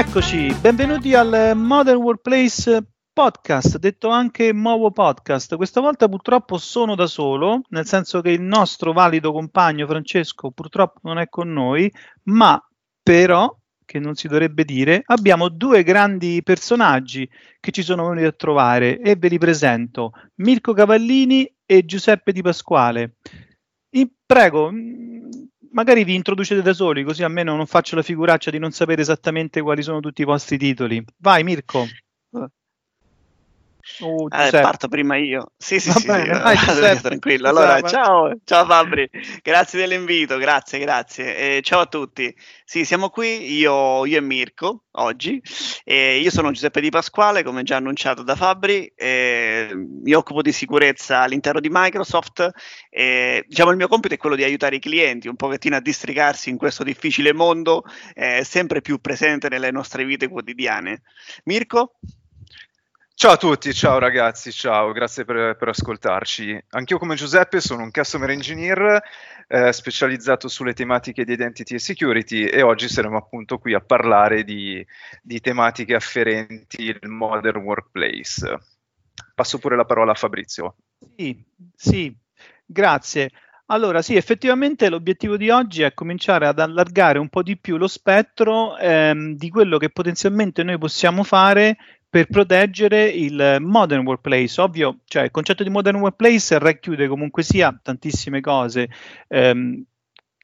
Eccoci, benvenuti al Modern Workplace Podcast, detto anche Movo Podcast. Questa volta purtroppo sono da solo, nel senso che il nostro valido compagno Francesco purtroppo non è con noi, ma però, che non si dovrebbe dire, abbiamo due grandi personaggi che ci sono venuti a trovare e ve li presento, Mirko Cavallini e Giuseppe Di Pasquale. Prego, magari vi introducete da soli, così almeno non faccio la figuraccia di non sapere esattamente quali sono tutti i vostri titoli. Vai Mirko. Parto prima io. Sì, tranquillo. Allora, ciao Fabri, grazie dell'invito, grazie. Ciao a tutti. Sì, siamo qui, io e Mirko oggi. Io sono Giuseppe Di Pasquale, come già annunciato da Fabri. Mi occupo di sicurezza all'interno di Microsoft. Diciamo il mio compito è quello di aiutare i clienti un pochettino a districarsi in questo difficile mondo, sempre più presente nelle nostre vite quotidiane. Mirko? Ciao a tutti, ciao ragazzi, ciao, grazie per ascoltarci. Anch'io come Giuseppe sono un Customer Engineer specializzato sulle tematiche di Identity e Security e oggi saremo appunto qui a parlare di tematiche afferenti al Modern Workplace. Passo pure la parola a Fabrizio. Sì, grazie. Allora sì, effettivamente l'obiettivo di oggi è cominciare ad allargare un po' di più lo spettro di quello che potenzialmente noi possiamo fare per proteggere il Modern Workplace. Ovvio, cioè il concetto di Modern Workplace racchiude comunque sia tantissime cose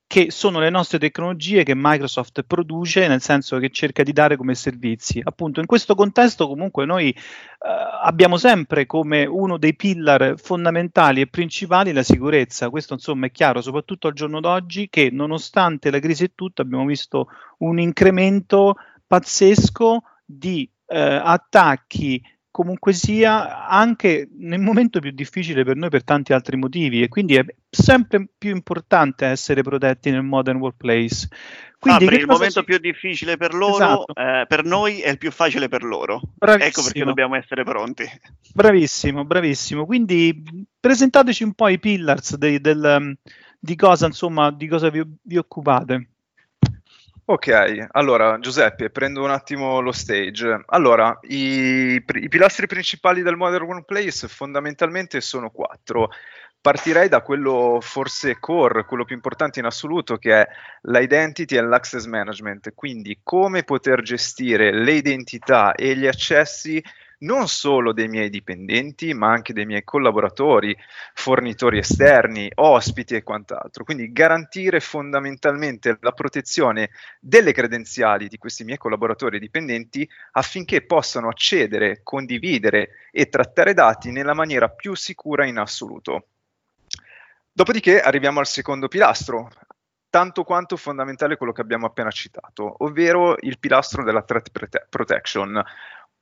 che sono le nostre tecnologie che Microsoft produce, nel senso che cerca di dare come servizi. Appunto, in questo contesto comunque noi abbiamo sempre come uno dei pillar fondamentali e principali la sicurezza. Questo insomma è chiaro, soprattutto al giorno d'oggi, che nonostante la crisi e tutto abbiamo visto un incremento pazzesco di attacchi, comunque sia, anche nel momento più difficile per noi per tanti altri motivi, e quindi è sempre più importante essere protetti nel Modern Workplace. Quindi il momento più difficile per loro, esatto, per noi è il più facile per loro. Bravissimo. Ecco perché dobbiamo essere pronti. Bravissimo. Quindi presentateci un po' i pillars di cosa vi occupate. Ok, allora Giuseppe, prendo un attimo lo stage. Allora, i pilastri principali del Modern Workplace fondamentalmente sono 4. Partirei da quello forse core, quello più importante in assoluto, che è l'identity and l'access management, quindi come poter gestire le identità e gli accessi non solo dei miei dipendenti, ma anche dei miei collaboratori, fornitori esterni, ospiti e quant'altro. Quindi garantire fondamentalmente la protezione delle credenziali di questi miei collaboratori e dipendenti affinché possano accedere, condividere e trattare dati nella maniera più sicura in assoluto. Dopodiché arriviamo al secondo pilastro, tanto quanto fondamentale quello che abbiamo appena citato, ovvero il pilastro della Threat Protection.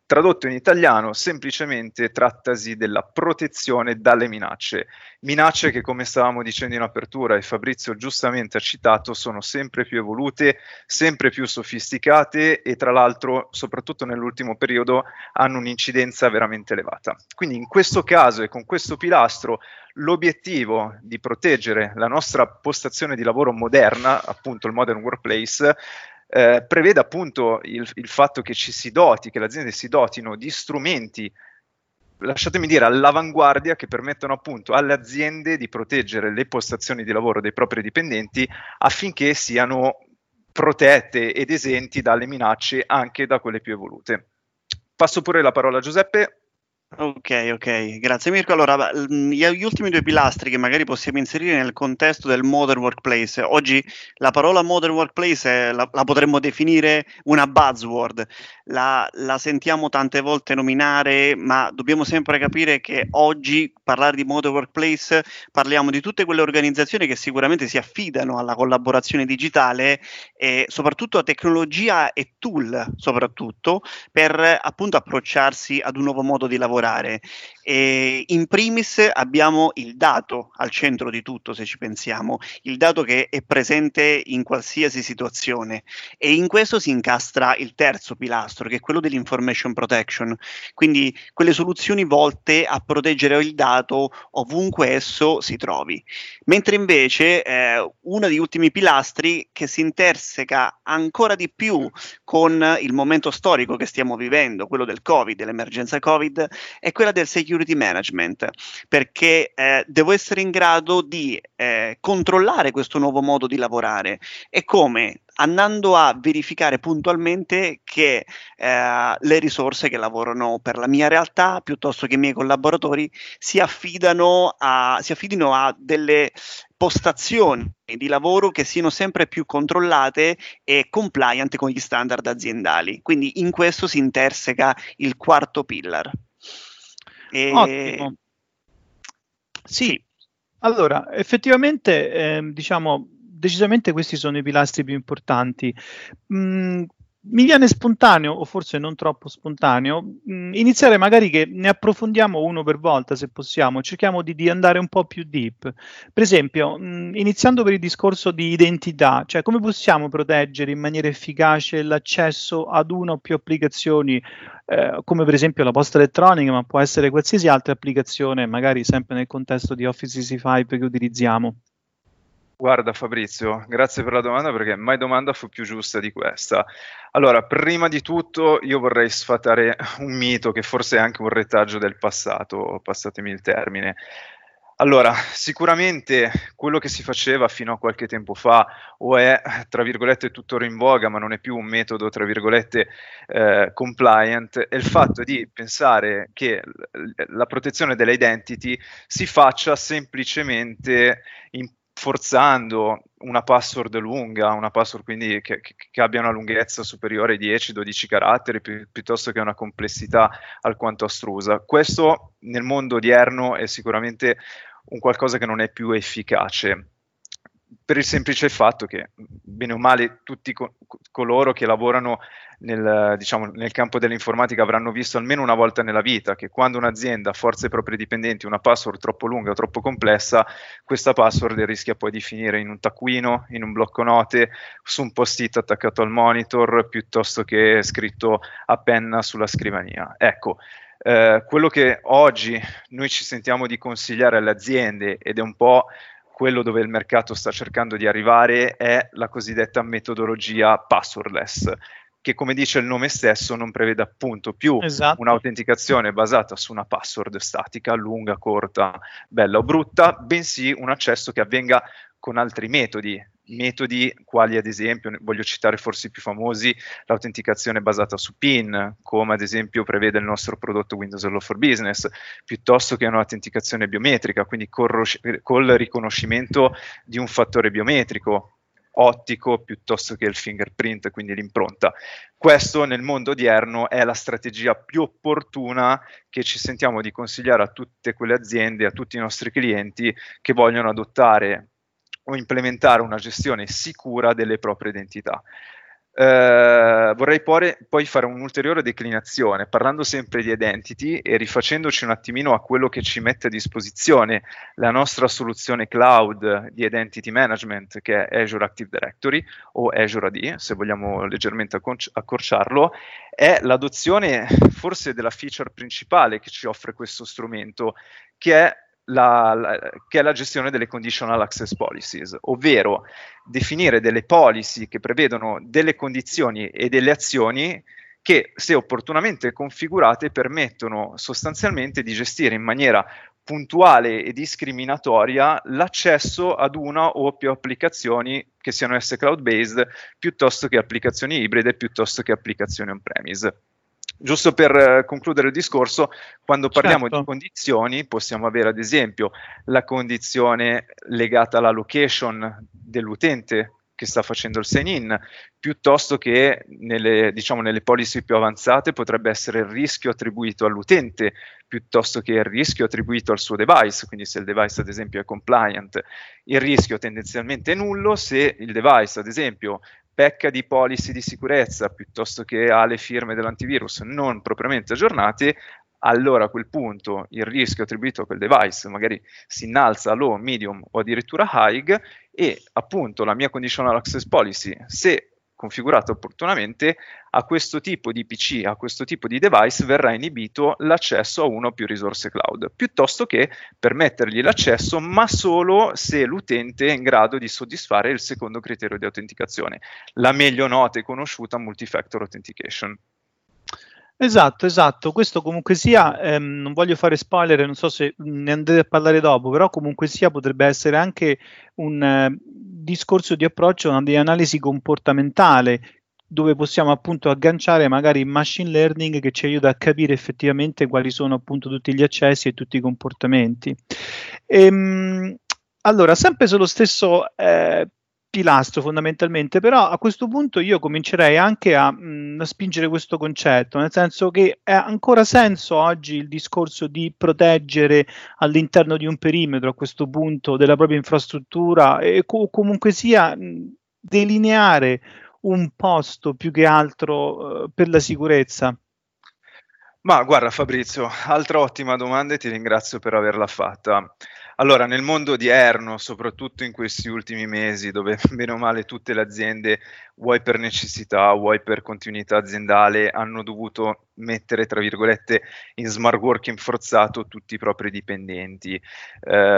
Tradotto in italiano, semplicemente trattasi della protezione dalle minacce che, come stavamo dicendo in apertura e Fabrizio giustamente ha citato, sono sempre più evolute, sempre più sofisticate e tra l'altro, soprattutto nell'ultimo periodo, hanno un'incidenza veramente elevata. Quindi in questo caso e con questo pilastro l'obiettivo di proteggere la nostra postazione di lavoro moderna, appunto il Modern Workplace, prevede appunto il fatto che che le aziende si dotino di strumenti, lasciatemi dire, all'avanguardia, che permettono appunto alle aziende di proteggere le postazioni di lavoro dei propri dipendenti affinché siano protette ed esenti dalle minacce anche da quelle più evolute. Passo pure la parola a Giuseppe. Ok, grazie Mirko. Allora, gli ultimi due pilastri che magari possiamo inserire nel contesto del Modern Workplace. Oggi la parola Modern Workplace la potremmo definire una buzzword, la sentiamo tante volte nominare, ma dobbiamo sempre capire che oggi parlare di Modern Workplace parliamo di tutte quelle organizzazioni che sicuramente si affidano alla collaborazione digitale e soprattutto a tecnologia e tool, soprattutto per appunto approcciarsi ad un nuovo modo di lavorare. lavorare. In primis abbiamo il dato al centro di tutto, se ci pensiamo, il dato che è presente in qualsiasi situazione, e in questo si incastra il terzo pilastro, che è quello dell'information protection, quindi quelle soluzioni volte a proteggere il dato ovunque esso si trovi. Mentre invece uno degli ultimi pilastri, che si interseca ancora di più con il momento storico che stiamo vivendo, quello del Covid, dell'emergenza Covid, è quella del security management, perché devo essere in grado di controllare questo nuovo modo di lavorare. E come? Andando a verificare puntualmente che le risorse che lavorano per la mia realtà, piuttosto che i miei collaboratori, si affidino a delle postazioni di lavoro che siano sempre più controllate e compliant con gli standard aziendali. Quindi in questo si interseca il quarto pillar. Ottimo. Sì. Allora, effettivamente, diciamo, decisamente questi sono i pilastri più importanti. Mi viene spontaneo, o forse non troppo spontaneo, iniziare magari che ne approfondiamo uno per volta, se possiamo, cerchiamo di andare un po' più deep. Per esempio, iniziando per il discorso di identità, cioè come possiamo proteggere in maniera efficace l'accesso ad una o più applicazioni, come per esempio la posta elettronica, ma può essere qualsiasi altra applicazione, magari sempre nel contesto di Office 365 che utilizziamo. Guarda Fabrizio, grazie per la domanda, perché mai domanda fu più giusta di questa. Allora, prima di tutto io vorrei sfatare un mito che forse è anche un retaggio del passato, passatemi il termine. Allora, sicuramente quello che si faceva fino a qualche tempo fa, o è tra virgolette tuttora in voga, ma non è più un metodo tra virgolette compliant, è il fatto di pensare che la protezione delle identity si faccia semplicemente forzando una password lunga, una password quindi che abbia una lunghezza superiore ai 10-12 caratteri, piuttosto che una complessità alquanto astrusa. Questo nel mondo odierno è sicuramente un qualcosa che non è più efficace, per il semplice fatto che, bene o male, tutti coloro che lavorano nel campo dell'informatica avranno visto almeno una volta nella vita che quando un'azienda forza i propri dipendenti una password troppo lunga o troppo complessa, questa password rischia poi di finire in un taccuino, in un blocco note, su un post-it attaccato al monitor, piuttosto che scritto a penna sulla scrivania. Ecco, quello che oggi noi ci sentiamo di consigliare alle aziende, ed è un po' quello dove il mercato sta cercando di arrivare, è la cosiddetta metodologia passwordless, che, come dice il nome stesso, non prevede appunto più un'autenticazione basata su una password statica, lunga, corta, bella o brutta, bensì un accesso che avvenga con altri metodi quali, ad esempio, voglio citare forse i più famosi, l'autenticazione basata su PIN, come ad esempio prevede il nostro prodotto Windows Hello for Business, piuttosto che un'autenticazione biometrica, quindi col riconoscimento di un fattore biometrico, ottico, piuttosto che il fingerprint, quindi l'impronta. Questo nel mondo odierno è la strategia più opportuna che ci sentiamo di consigliare a tutte quelle aziende, a tutti i nostri clienti che vogliono adottare o implementare una gestione sicura delle proprie identità. Vorrei poi fare un'ulteriore declinazione, parlando sempre di identity e rifacendoci un attimino a quello che ci mette a disposizione la nostra soluzione cloud di identity management, che è Azure Active Directory, o Azure AD, se vogliamo leggermente accorciarlo. È l'adozione forse della feature principale che ci offre questo strumento, che è la gestione delle conditional access policies, ovvero definire delle policy che prevedono delle condizioni e delle azioni che, se opportunamente configurate, permettono sostanzialmente di gestire in maniera puntuale e discriminatoria l'accesso ad una o più applicazioni, che siano esse cloud-based, piuttosto che applicazioni ibride, piuttosto che applicazioni on-premise. Giusto per concludere il discorso, quando parliamo di condizioni, possiamo avere ad esempio la condizione legata alla location dell'utente che sta facendo il sign-in, piuttosto che nelle policy più avanzate potrebbe essere il rischio attribuito all'utente, piuttosto che il rischio attribuito al suo device, quindi se il device ad esempio è compliant. Il rischio tendenzialmente è nullo se il device ad esempio pecca di policy di sicurezza, piuttosto che ha le firme dell'antivirus non propriamente aggiornate, allora a quel punto il rischio attribuito a quel device magari si innalza a low, medium o addirittura high, e appunto la mia conditional access policy, se configurata opportunamente, a questo tipo di PC, a questo tipo di device verrà inibito l'accesso a una o più risorse cloud, piuttosto che permettergli l'accesso ma solo se l'utente è in grado di soddisfare il secondo criterio di autenticazione, la meglio nota e conosciuta multi-factor authentication. Esatto, questo comunque sia, non voglio fare spoiler, non so se ne andrete a parlare dopo, però comunque sia potrebbe essere anche un discorso di approccio a un'analisi comportamentale, dove possiamo appunto agganciare magari machine learning che ci aiuta a capire effettivamente quali sono appunto tutti gli accessi e tutti i comportamenti. Allora, sempre sullo stesso pilastro fondamentalmente, però a questo punto io comincerei anche a spingere questo concetto, nel senso che ha ancora senso oggi il discorso di proteggere all'interno di un perimetro, a questo punto, della propria infrastruttura, e comunque sia delineare un posto più che altro per la sicurezza. Ma guarda Fabrizio, altra ottima domanda e ti ringrazio per averla fatta. Allora, nel mondo odierno, soprattutto in questi ultimi mesi, dove bene o male tutte le aziende, vuoi per necessità, vuoi per continuità aziendale, hanno dovuto mettere, tra virgolette, in smart working forzato tutti i propri dipendenti.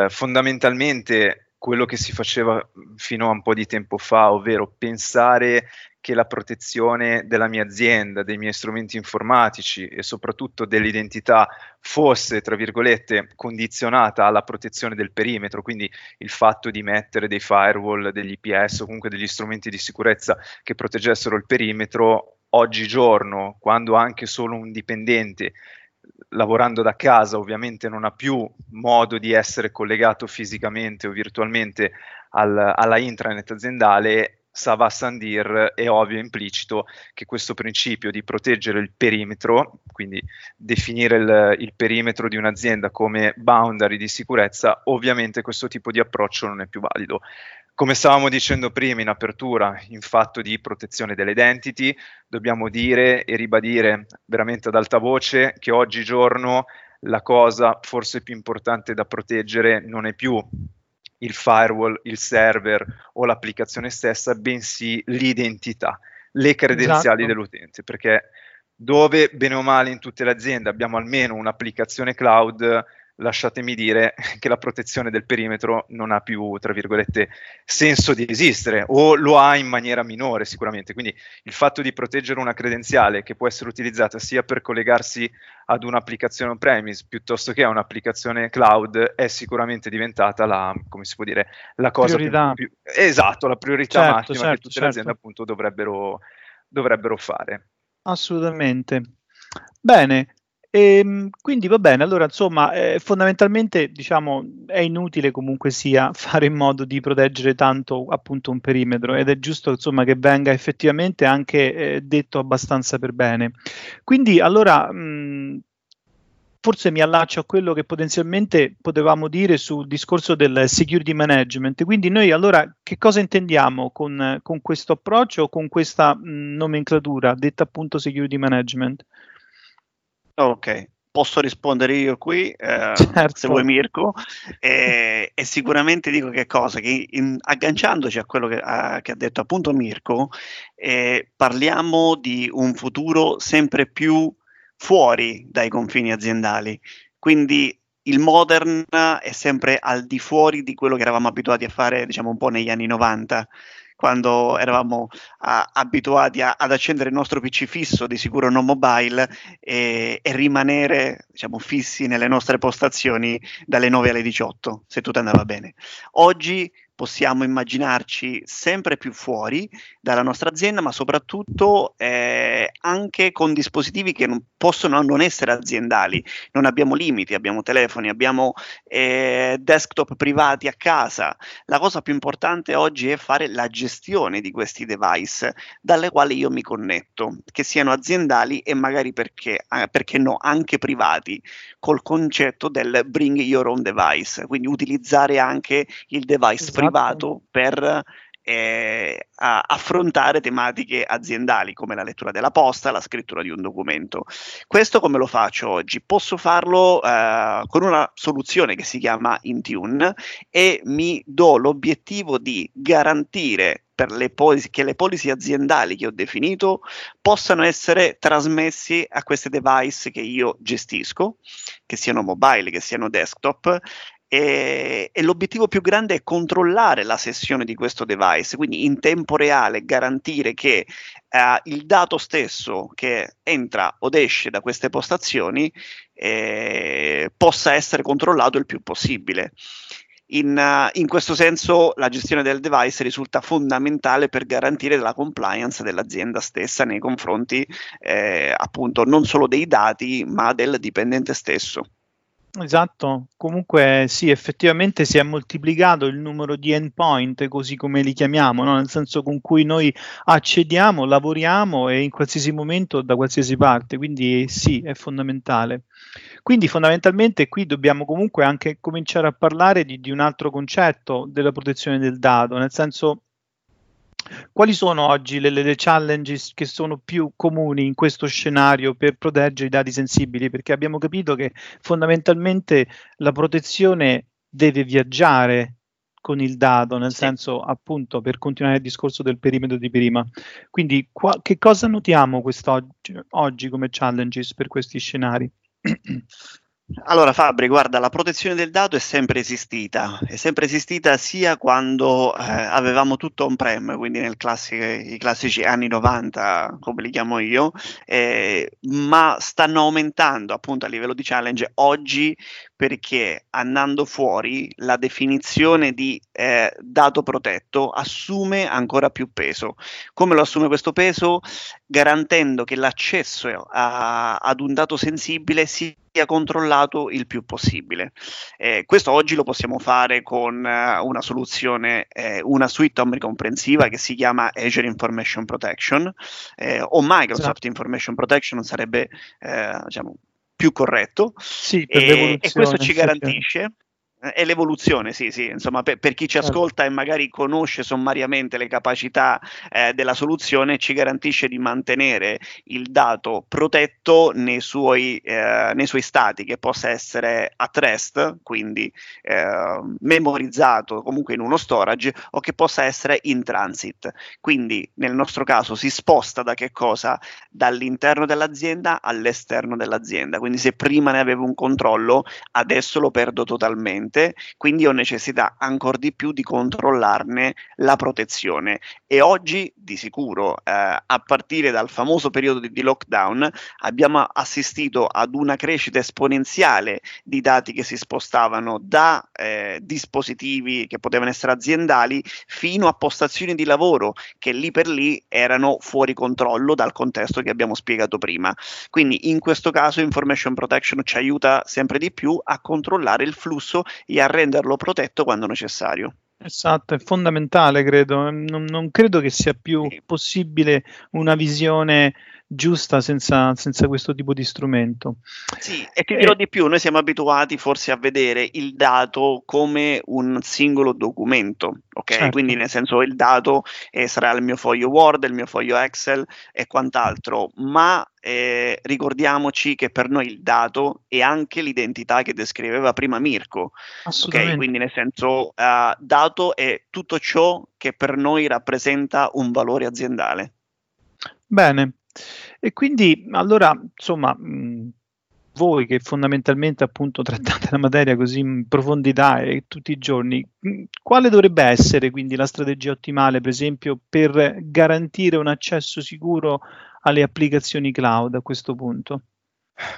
Fondamentalmente quello che si faceva fino a un po' di tempo fa, ovvero pensare che la protezione della mia azienda, dei miei strumenti informatici e soprattutto dell'identità fosse, tra virgolette, condizionata alla protezione del perimetro, quindi il fatto di mettere dei firewall, degli IPS o comunque degli strumenti di sicurezza che proteggessero il perimetro, oggigiorno, quando anche solo un dipendente lavorando da casa ovviamente non ha più modo di essere collegato fisicamente o virtualmente alla intranet aziendale, Sava Sandir, è ovvio e implicito che questo principio di proteggere il perimetro, quindi definire il perimetro di un'azienda come boundary di sicurezza, ovviamente questo tipo di approccio non è più valido. Come stavamo dicendo prima in apertura, in fatto di protezione delle identity, dobbiamo dire e ribadire veramente ad alta voce che oggigiorno la cosa forse più importante da proteggere non è più il firewall, il server o l'applicazione stessa, bensì l'identità, le credenziali Esatto. dell'utente, perché dove bene o male in tutte le aziende abbiamo almeno un'applicazione cloud, lasciatemi dire che la protezione del perimetro non ha più, tra virgolette, senso di esistere, o lo ha in maniera minore sicuramente. Quindi il fatto di proteggere una credenziale che può essere utilizzata sia per collegarsi ad un'applicazione on-premise piuttosto che a un'applicazione cloud è sicuramente diventata la cosa priorità. La priorità massima che tutte le aziende appunto dovrebbero fare. Assolutamente. Bene. Quindi va bene, allora insomma fondamentalmente diciamo è inutile comunque sia fare in modo di proteggere tanto appunto un perimetro, ed è giusto insomma che venga effettivamente anche detto abbastanza per bene. Quindi allora forse mi allaccio a quello che potenzialmente potevamo dire sul discorso del security management. Quindi noi allora che cosa intendiamo con questo approccio, con questa nomenclatura detta appunto security management? Ok, posso rispondere io qui, certo. Se vuoi Mirko, e sicuramente dico che cosa, che agganciandoci a quello che ha detto appunto Mirko, parliamo di un futuro sempre più fuori dai confini aziendali, quindi il modern è sempre al di fuori di quello che eravamo abituati a fare, diciamo un po' negli anni 90, quando eravamo abituati ad accendere il nostro PC fisso, di sicuro non mobile, e rimanere diciamo fissi nelle nostre postazioni dalle 9 alle 18, se tutto andava bene. Oggi possiamo immaginarci sempre più fuori dalla nostra azienda, ma soprattutto anche con dispositivi che possono non essere aziendali. Non abbiamo limiti, abbiamo telefoni, abbiamo desktop privati a casa. La cosa più importante oggi è fare la gestione di questi device dalle quali io mi connetto, che siano aziendali e magari perché no, anche privati, col concetto del bring your own device, quindi utilizzare anche il device privato per a affrontare tematiche aziendali come la lettura della posta, la scrittura di un documento. Questo come lo faccio oggi? Posso farlo con una soluzione che si chiama Intune, e mi do l'obiettivo di garantire che le policy aziendali che ho definito possano essere trasmessi a questi device che io gestisco, che siano mobile, che siano desktop, e l'obiettivo più grande è controllare la sessione di questo device, quindi in tempo reale garantire che il dato stesso che entra o esce da queste postazioni possa essere controllato il più possibile. In questo senso la gestione del device risulta fondamentale per garantire la compliance dell'azienda stessa nei confronti appunto non solo dei dati ma del dipendente stesso. Esatto, comunque sì, effettivamente si è moltiplicato il numero di endpoint, così come li chiamiamo, no? Nel senso con cui noi accediamo, lavoriamo e in qualsiasi momento da qualsiasi parte, quindi sì, è fondamentale. Quindi fondamentalmente qui dobbiamo comunque anche cominciare a parlare di un altro concetto della protezione del dato, nel senso quali sono oggi le challenges che sono più comuni in questo scenario per proteggere i dati sensibili? Perché abbiamo capito che fondamentalmente la protezione deve viaggiare con il dato, nel senso appunto per continuare il discorso del perimetro di prima. Quindi che cosa notiamo oggi come challenges per questi scenari? Allora Fabri, guarda, la protezione del dato è sempre esistita sia quando avevamo tutto on-prem, quindi i classici anni 90, come li chiamo io, ma stanno aumentando appunto a livello di challenge oggi, perché andando fuori la definizione di dato protetto assume ancora più peso. Come lo assume questo peso? Garantendo che l'accesso ad un dato sensibile sia controllato il più possibile. Questo oggi lo possiamo fare con una soluzione, una suite omnicomprensiva che si chiama Azure Information Protection o Microsoft Information Protection sarebbe più corretto, sì, per e questo ci garantisce. È l'evoluzione, sì, insomma per chi ci ascolta e magari conosce sommariamente le capacità della soluzione, ci garantisce di mantenere il dato protetto nei suoi stati, che possa essere at rest, quindi memorizzato comunque in uno storage, o che possa essere in transit, quindi nel nostro caso si sposta da che cosa? Dall'interno dell'azienda all'esterno dell'azienda, quindi se prima ne avevo un controllo adesso lo perdo totalmente. Quindi ho necessità ancora di più di controllarne la protezione, e oggi di sicuro a partire dal famoso periodo di lockdown abbiamo assistito ad una crescita esponenziale di dati che si spostavano da dispositivi che potevano essere aziendali fino a postazioni di lavoro che lì per lì erano fuori controllo dal contesto che abbiamo spiegato prima. Quindi in questo caso Information Protection ci aiuta sempre di più a controllare il flusso e a renderlo protetto quando necessario. Esatto, è fondamentale, credo. Non credo che sia più possibile una visione giusta senza questo tipo di strumento. Sì, e ti dirò di più, noi siamo abituati forse a vedere il dato come un singolo documento, ok? Certo. Quindi nel senso il dato sarà il mio foglio Word, il mio foglio Excel e quant'altro, ma ricordiamoci che per noi il dato è anche l'identità che descriveva prima Mirko, ok? Quindi nel senso dato è tutto ciò che per noi rappresenta un valore aziendale. Bene. E quindi allora insomma voi che fondamentalmente appunto trattate la materia così in profondità e tutti i giorni, quale dovrebbe essere quindi la strategia ottimale per esempio per garantire un accesso sicuro alle applicazioni cloud a questo punto?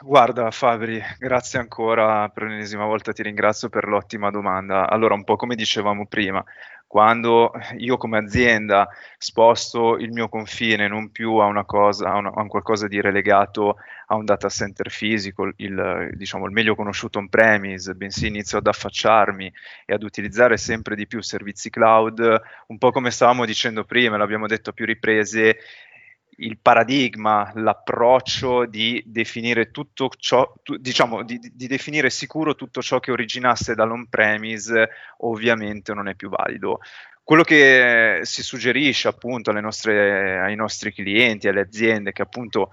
Guarda Fabri, grazie ancora per l'ennesima volta, ti ringrazio per l'ottima domanda. Allora, un po' come dicevamo prima, quando io come azienda sposto il mio confine non più a un qualcosa di relegato a un data center fisico, il meglio conosciuto on-premise, bensì inizio ad affacciarmi e ad utilizzare sempre di più servizi cloud, un po' come stavamo dicendo prima, l'abbiamo detto a più riprese, il paradigma, l'approccio di definire tutto ciò, di definire sicuro tutto ciò che originasse dall'on-premise, ovviamente non è più valido. Quello che si suggerisce appunto ai nostri clienti, alle aziende che appunto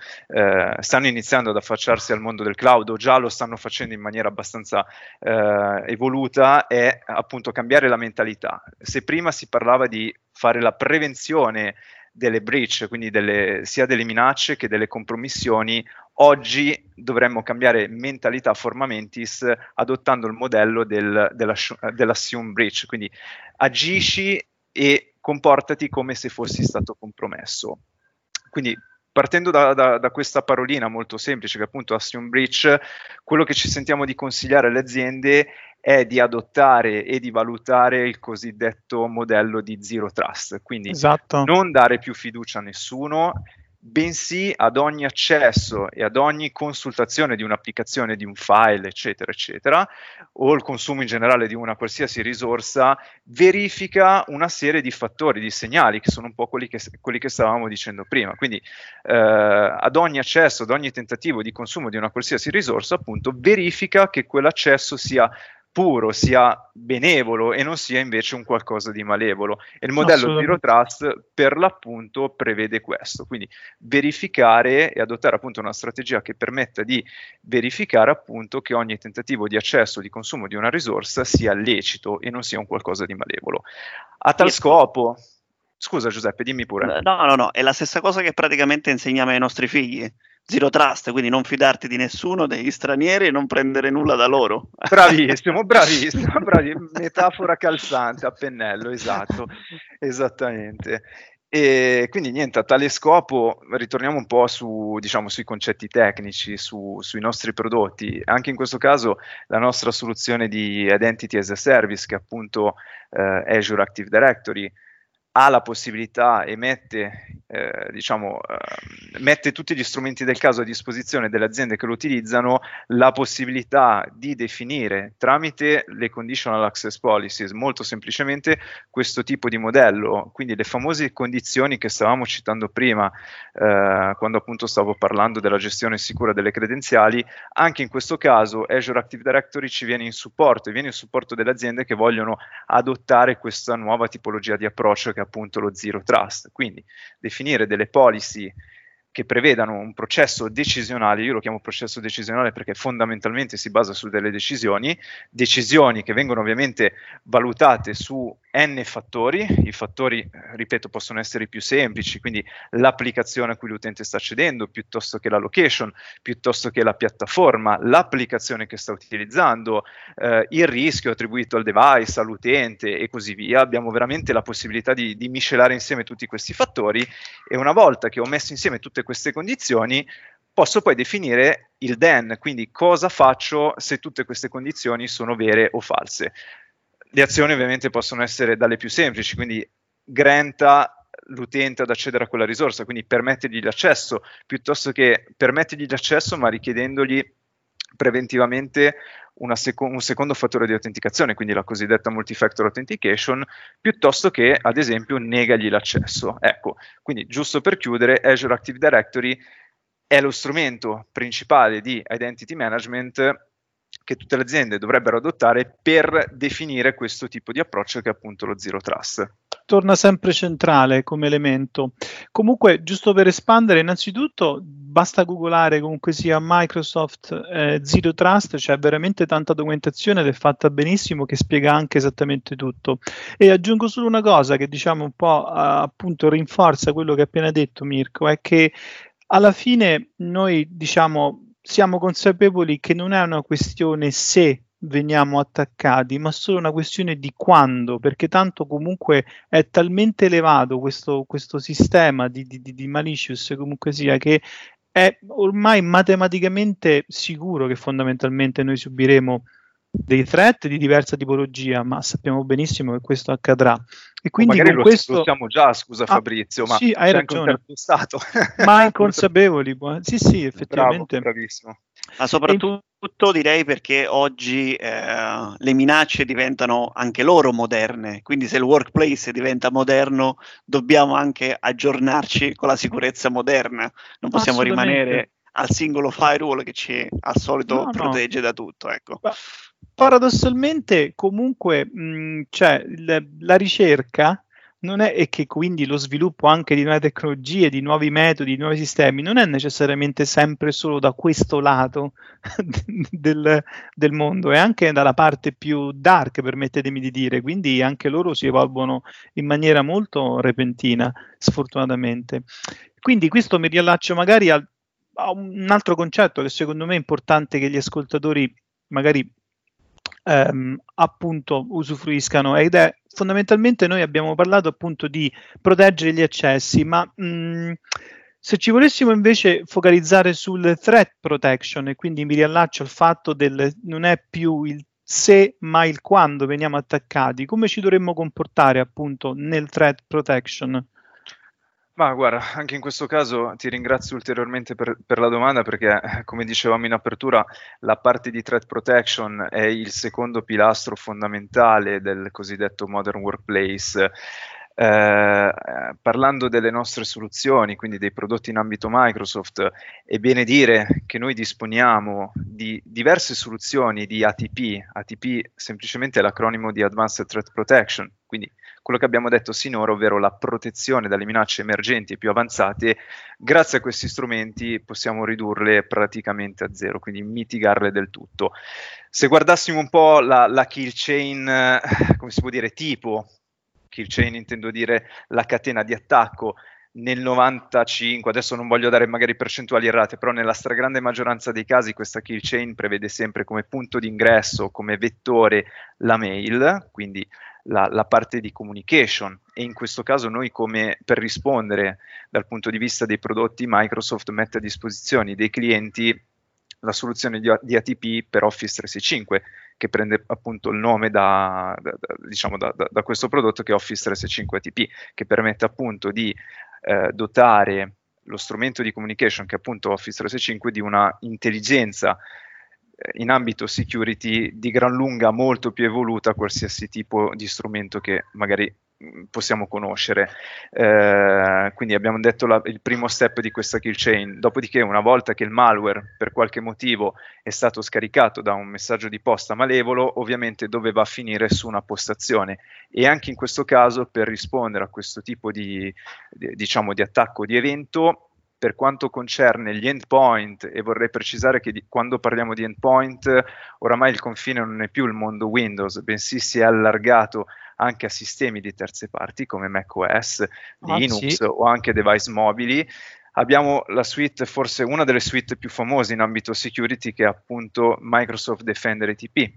stanno iniziando ad affacciarsi al mondo del cloud o già lo stanno facendo in maniera abbastanza evoluta, è appunto cambiare la mentalità. Se prima si parlava di fare la prevenzione delle breach, quindi sia delle minacce che delle compromissioni, oggi dovremmo cambiare mentalità forma mentis adottando il modello dell'assume breach, quindi agisci e comportati come se fossi stato compromesso. Quindi partendo da questa parolina molto semplice che appunto assume breach, quello che ci sentiamo di consigliare alle aziende è di adottare e di valutare il cosiddetto modello di Zero Trust, quindi esatto, non dare più fiducia a nessuno, bensì ad ogni accesso e ad ogni consultazione di un'applicazione, di un file, eccetera, eccetera, o il consumo in generale di una qualsiasi risorsa, verifica una serie di fattori, di segnali, che sono un po' quelli che stavamo dicendo prima. Quindi ad ogni accesso, ad ogni tentativo di consumo di una qualsiasi risorsa, appunto, verifica che quell'accesso sia puro, sia benevolo e non sia invece un qualcosa di malevolo. E il modello Zero Trust per l'appunto prevede questo, quindi verificare e adottare appunto una strategia che permetta di verificare appunto che ogni tentativo di accesso o di consumo di una risorsa sia lecito e non sia un qualcosa di malevolo. A tal scopo, scusa Giuseppe, dimmi pure. No, è la stessa cosa che praticamente insegniamo ai nostri figli. Zero Trust, quindi non fidarti di nessuno, degli stranieri, e non prendere nulla da loro. Bravissimo, metafora calzante a pennello, esatto, esattamente. E quindi niente, a tale scopo ritorniamo un po' sui concetti tecnici, sui nostri prodotti. Anche in questo caso la nostra soluzione di Identity as a Service, che appunto Azure Active Directory, ha la possibilità e mette tutti gli strumenti del caso a disposizione delle aziende che lo utilizzano, la possibilità di definire tramite le conditional access policies, molto semplicemente, questo tipo di modello, quindi le famose condizioni che stavamo citando prima, quando appunto stavo parlando della gestione sicura delle credenziali. Anche in questo caso Azure Active Directory ci viene in supporto, e viene in supporto delle aziende che vogliono adottare questa nuova tipologia di approccio che è appunto lo Zero Trust. Quindi definire delle policy che prevedano un processo decisionale, io lo chiamo processo decisionale perché fondamentalmente si basa su delle decisioni che vengono ovviamente valutate su n fattori. I fattori, ripeto, possono essere più semplici, quindi l'applicazione a cui l'utente sta accedendo, piuttosto che la location, piuttosto che la piattaforma, l'applicazione che sta utilizzando, il rischio attribuito al device, all'utente e così via. Abbiamo veramente la possibilità di miscelare insieme tutti questi fattori, e una volta che ho messo insieme tutte queste condizioni posso poi definire il then, quindi cosa faccio se tutte queste condizioni sono vere o false. Le azioni ovviamente possono essere dalle più semplici, quindi granta l'utente ad accedere a quella risorsa, quindi permettergli l'accesso, piuttosto che permettergli l'accesso ma richiedendogli preventivamente un secondo fattore di autenticazione, quindi la cosiddetta multi-factor authentication, piuttosto che, ad esempio, negagli l'accesso. Ecco, quindi giusto per chiudere, Azure Active Directory è lo strumento principale di identity management che tutte le aziende dovrebbero adottare per definire questo tipo di approccio che è appunto lo Zero Trust. Torna sempre centrale come elemento. Comunque, giusto per espandere, innanzitutto basta googolare comunque sia Microsoft Zero Trust, c'è veramente tanta documentazione ed è fatta benissimo, che spiega anche esattamente tutto. E aggiungo solo una cosa che diciamo un po' appunto rinforza quello che hai appena detto Mirko, è che alla fine noi diciamo siamo consapevoli che non è una questione se veniamo attaccati, ma solo una questione di quando, perché tanto comunque è talmente elevato questo sistema di malicious comunque sia, che è ormai matematicamente sicuro che fondamentalmente noi subiremo dei threat di diversa tipologia, ma sappiamo benissimo che questo accadrà. E quindi magari lo sappiamo già, scusa Fabrizio, ma sì, hai ragione. Ma inconsapevoli, sì, effettivamente. Bravo, bravissimo. Ma soprattutto direi perché oggi le minacce diventano anche loro moderne, quindi se il workplace diventa moderno dobbiamo anche aggiornarci con la sicurezza moderna, non possiamo rimanere al singolo firewall che ci al solito protegge da tutto, ecco. Paradossalmente comunque cioè, la ricerca non è, e che quindi lo sviluppo anche di nuove tecnologie, di nuovi metodi, di nuovi sistemi, non è necessariamente sempre solo da questo lato del mondo, è anche dalla parte più dark, permettetemi di dire, quindi anche loro si evolvono in maniera molto repentina, sfortunatamente. Quindi questo mi riallaccio magari a un altro concetto che secondo me è importante che gli ascoltatori magari appunto usufruiscano, ed è fondamentalmente noi abbiamo parlato appunto di proteggere gli accessi, ma se ci volessimo invece focalizzare sul threat protection, e quindi mi riallaccio al fatto del non è più il se ma il quando veniamo attaccati, come ci dovremmo comportare appunto nel threat protection? Ma guarda, anche in questo caso ti ringrazio ulteriormente per la domanda, perché come dicevamo in apertura la parte di threat protection è il secondo pilastro fondamentale del cosiddetto modern workplace. Parlando delle nostre soluzioni, quindi dei prodotti in ambito Microsoft, è bene dire che noi disponiamo di diverse soluzioni di ATP. ATP semplicemente è l'acronimo di Advanced Threat Protection, quindi quello che abbiamo detto sinora, ovvero la protezione dalle minacce emergenti e più avanzate. Grazie a questi strumenti possiamo ridurle praticamente a zero, quindi mitigarle del tutto. Se guardassimo un po' la kill chain, come si può dire, tipo kill chain, intendo dire la catena di attacco, nel 95, adesso non voglio dare magari percentuali errate, però nella stragrande maggioranza dei casi questa kill chain prevede sempre come punto d'ingresso, come vettore, la mail, quindi la parte di communication, e in questo caso noi come per rispondere dal punto di vista dei prodotti Microsoft mette a disposizione dei clienti la soluzione di ATP per Office 365 che prende appunto il nome da questo prodotto che è Office 365 ATP, che permette appunto di dotare lo strumento di communication che è appunto Office 365 di una intelligenza in ambito security di gran lunga molto più evoluta a qualsiasi tipo di strumento che magari possiamo conoscere. Quindi abbiamo detto il primo step di questa kill chain, dopodiché una volta che il malware per qualche motivo è stato scaricato da un messaggio di posta malevolo, ovviamente doveva finire su una postazione, e anche in questo caso per rispondere a questo tipo di attacco di evento, per quanto concerne gli endpoint, e vorrei precisare che quando parliamo di endpoint oramai il confine non è più il mondo Windows, bensì si è allargato anche a sistemi di terze parti come macOS, Linux o anche device mobili. Abbiamo la suite, forse una delle suite più famose in ambito security, che è appunto Microsoft Defender ATP,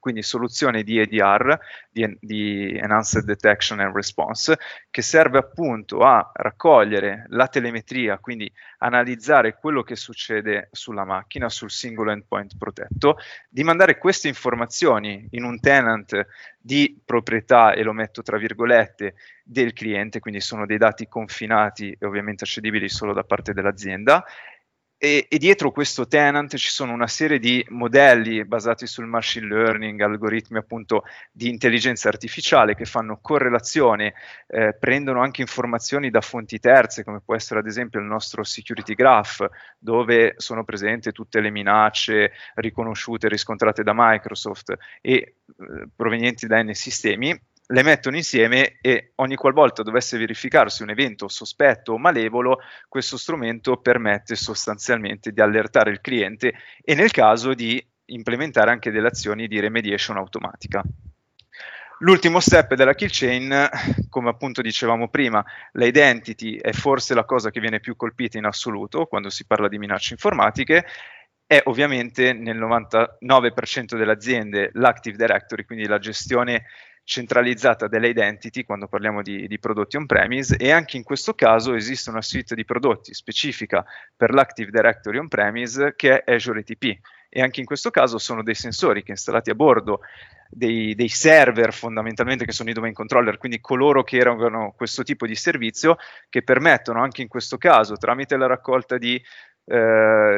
quindi soluzione di EDR, di Enhanced Detection and Response, che serve appunto a raccogliere la telemetria, quindi analizzare quello che succede sulla macchina, sul singolo endpoint protetto, di mandare queste informazioni in un tenant di proprietà, e lo metto tra virgolette, del cliente, quindi sono dei dati confinati e ovviamente accedibili solo da parte dell'azienda, e dietro questo tenant ci sono una serie di modelli basati sul machine learning, algoritmi appunto di intelligenza artificiale che fanno correlazione, prendono anche informazioni da fonti terze, come può essere ad esempio il nostro Security Graph, dove sono presenti tutte le minacce riconosciute e riscontrate da Microsoft e provenienti da N sistemi, le mettono insieme, e ogni qualvolta dovesse verificarsi un evento sospetto o malevolo, questo strumento permette sostanzialmente di allertare il cliente e nel caso di implementare anche delle azioni di remediation automatica. L'ultimo step della kill chain, come appunto dicevamo prima, l'identity è forse la cosa che viene più colpita in assoluto quando si parla di minacce informatiche. È ovviamente nel 99% delle aziende l'Active Directory, quindi la gestione centralizzata delle identity quando parliamo di prodotti on-premise, e anche in questo caso esiste una suite di prodotti specifica per l'Active Directory on-premise che è Azure ATP, e anche in questo caso sono dei sensori che installati a bordo dei server fondamentalmente, che sono i domain controller, quindi coloro che erogano questo tipo di servizio, che permettono anche in questo caso, tramite la raccolta di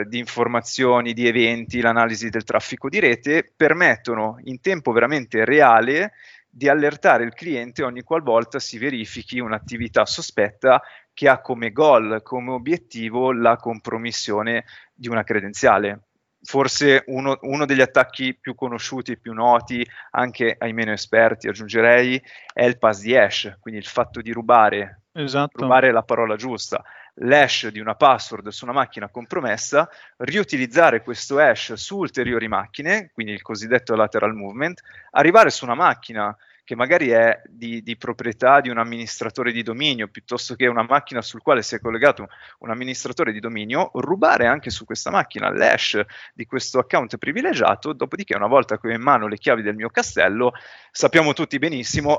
di informazioni, di eventi, l'analisi del traffico di rete, permettono in tempo veramente reale di allertare il cliente ogni qualvolta si verifichi un'attività sospetta che ha come goal, come obiettivo la compromissione di una credenziale. Forse uno degli attacchi più conosciuti, più noti, anche ai meno esperti aggiungerei, è il pass di hash, quindi il fatto di rubare, esatto, rubare la parola giusta, l'hash di una password su una macchina compromessa, riutilizzare questo hash su ulteriori macchine, quindi il cosiddetto lateral movement, arrivare su una macchina che magari è di proprietà di un amministratore di dominio, piuttosto che una macchina sul quale si è collegato un amministratore di dominio, rubare anche su questa macchina l'hash di questo account privilegiato, dopodiché una volta che ho in mano le chiavi del mio castello, sappiamo tutti benissimo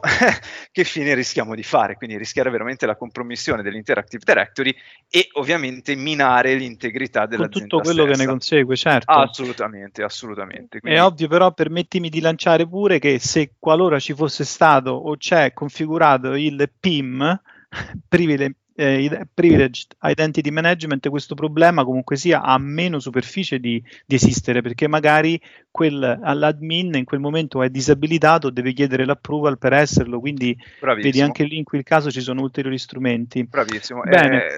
che fine rischiamo di fare, quindi rischiare veramente la compromissione dell'intera Active Directory e ovviamente minare l'integrità dell'azienda stessa. Con tutto quello che ne consegue, certo. Assolutamente, assolutamente. Quindi, è ovvio, però permettimi di lanciare pure che se qualora ci fosse stato o c'è configurato il PIM, Privileged Identity Management, questo problema comunque sia ha meno superficie di esistere, perché magari l'admin in quel momento è disabilitato, deve chiedere l'approval per esserlo, quindi bravissimo, vedi anche lì in quel caso ci sono ulteriori strumenti. Bravissimo,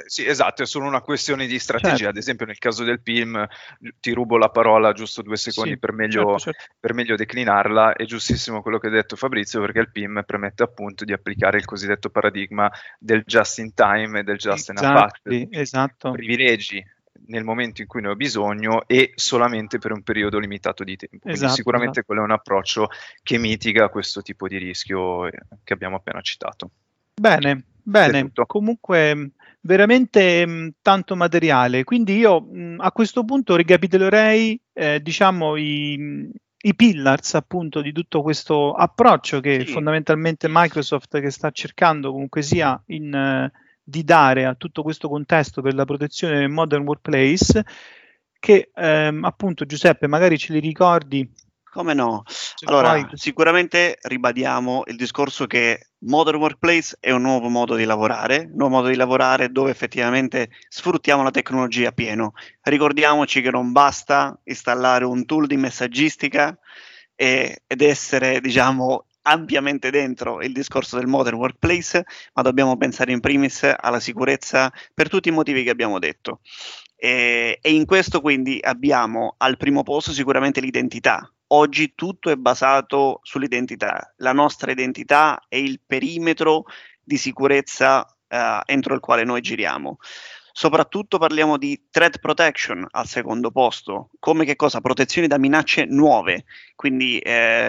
sì, esatto, è solo una questione di strategia, certo. Ad esempio nel caso del PIM ti rubo la parola giusto 2 secondi, sì, per meglio declinarla, è giustissimo quello che ha detto Fabrizio, perché il PIM permette appunto di applicare il cosiddetto paradigma del just in time e del just in fact, esatto, privilegi nel momento in cui ne ho bisogno e solamente per un periodo limitato di tempo. Esatto, sicuramente esatto. Quello è un approccio che mitiga questo tipo di rischio che abbiamo appena citato. Bene, bene, comunque veramente tanto materiale, quindi io a questo punto ricapitolerei diciamo i pillars appunto di tutto questo approccio che sì, fondamentalmente Microsoft che sta cercando comunque sia di dare a tutto questo contesto per la protezione del Modern Workplace, che appunto Giuseppe magari ce li ricordi. Come no? Allora, sicuramente ribadiamo il discorso che Modern Workplace è un nuovo modo di lavorare, dove effettivamente sfruttiamo la tecnologia a pieno. Ricordiamoci che non basta installare un tool di messaggistica ed essere, diciamo, ampiamente dentro il discorso del Modern Workplace, ma dobbiamo pensare in primis alla sicurezza per tutti i motivi che abbiamo detto. E in questo quindi abbiamo al primo posto sicuramente l'identità. Oggi tutto è basato sull'identità, la nostra identità è il perimetro di sicurezza entro il quale noi giriamo. Soprattutto parliamo di threat protection al secondo posto, come che cosa? Protezione da minacce nuove, quindi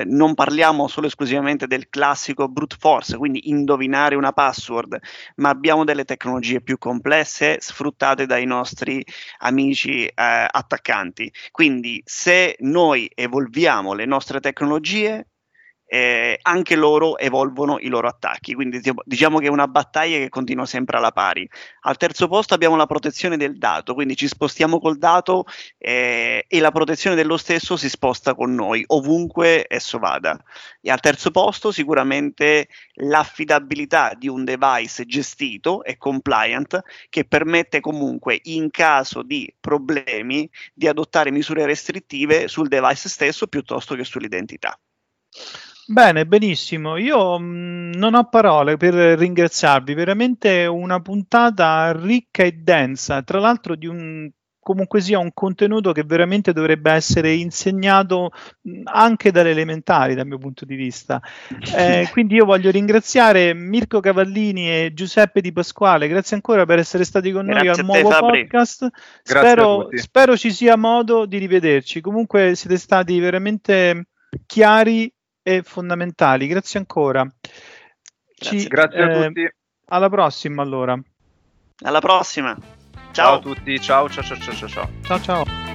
non parliamo solo esclusivamente del classico brute force, quindi indovinare una password, ma abbiamo delle tecnologie più complesse sfruttate dai nostri amici attaccanti. Quindi se noi evolviamo le nostre tecnologie, anche loro evolvono i loro attacchi, quindi diciamo che è una battaglia che continua sempre alla pari. Al terzo posto abbiamo la protezione del dato, quindi ci spostiamo col dato e la protezione dello stesso si sposta con noi, ovunque esso vada. E al terzo posto sicuramente l'affidabilità di un device gestito e compliant, che permette comunque in caso di problemi di adottare misure restrittive sul device stesso piuttosto che sull'identità. Bene, benissimo, io non ho parole per ringraziarvi, veramente una puntata ricca e densa, tra l'altro di comunque sia un contenuto che veramente dovrebbe essere insegnato anche dalle elementari dal mio punto di vista. Quindi io voglio ringraziare Mirko Cavallini e Giuseppe Di Pasquale, grazie ancora per essere stati con noi al nuovo podcast. Spero ci sia modo di rivederci, comunque siete stati veramente chiari e fondamentali, grazie ancora. Grazie a tutti, alla prossima allora. Alla prossima, ciao a tutti, ciao ciao ciao ciao ciao ciao ciao.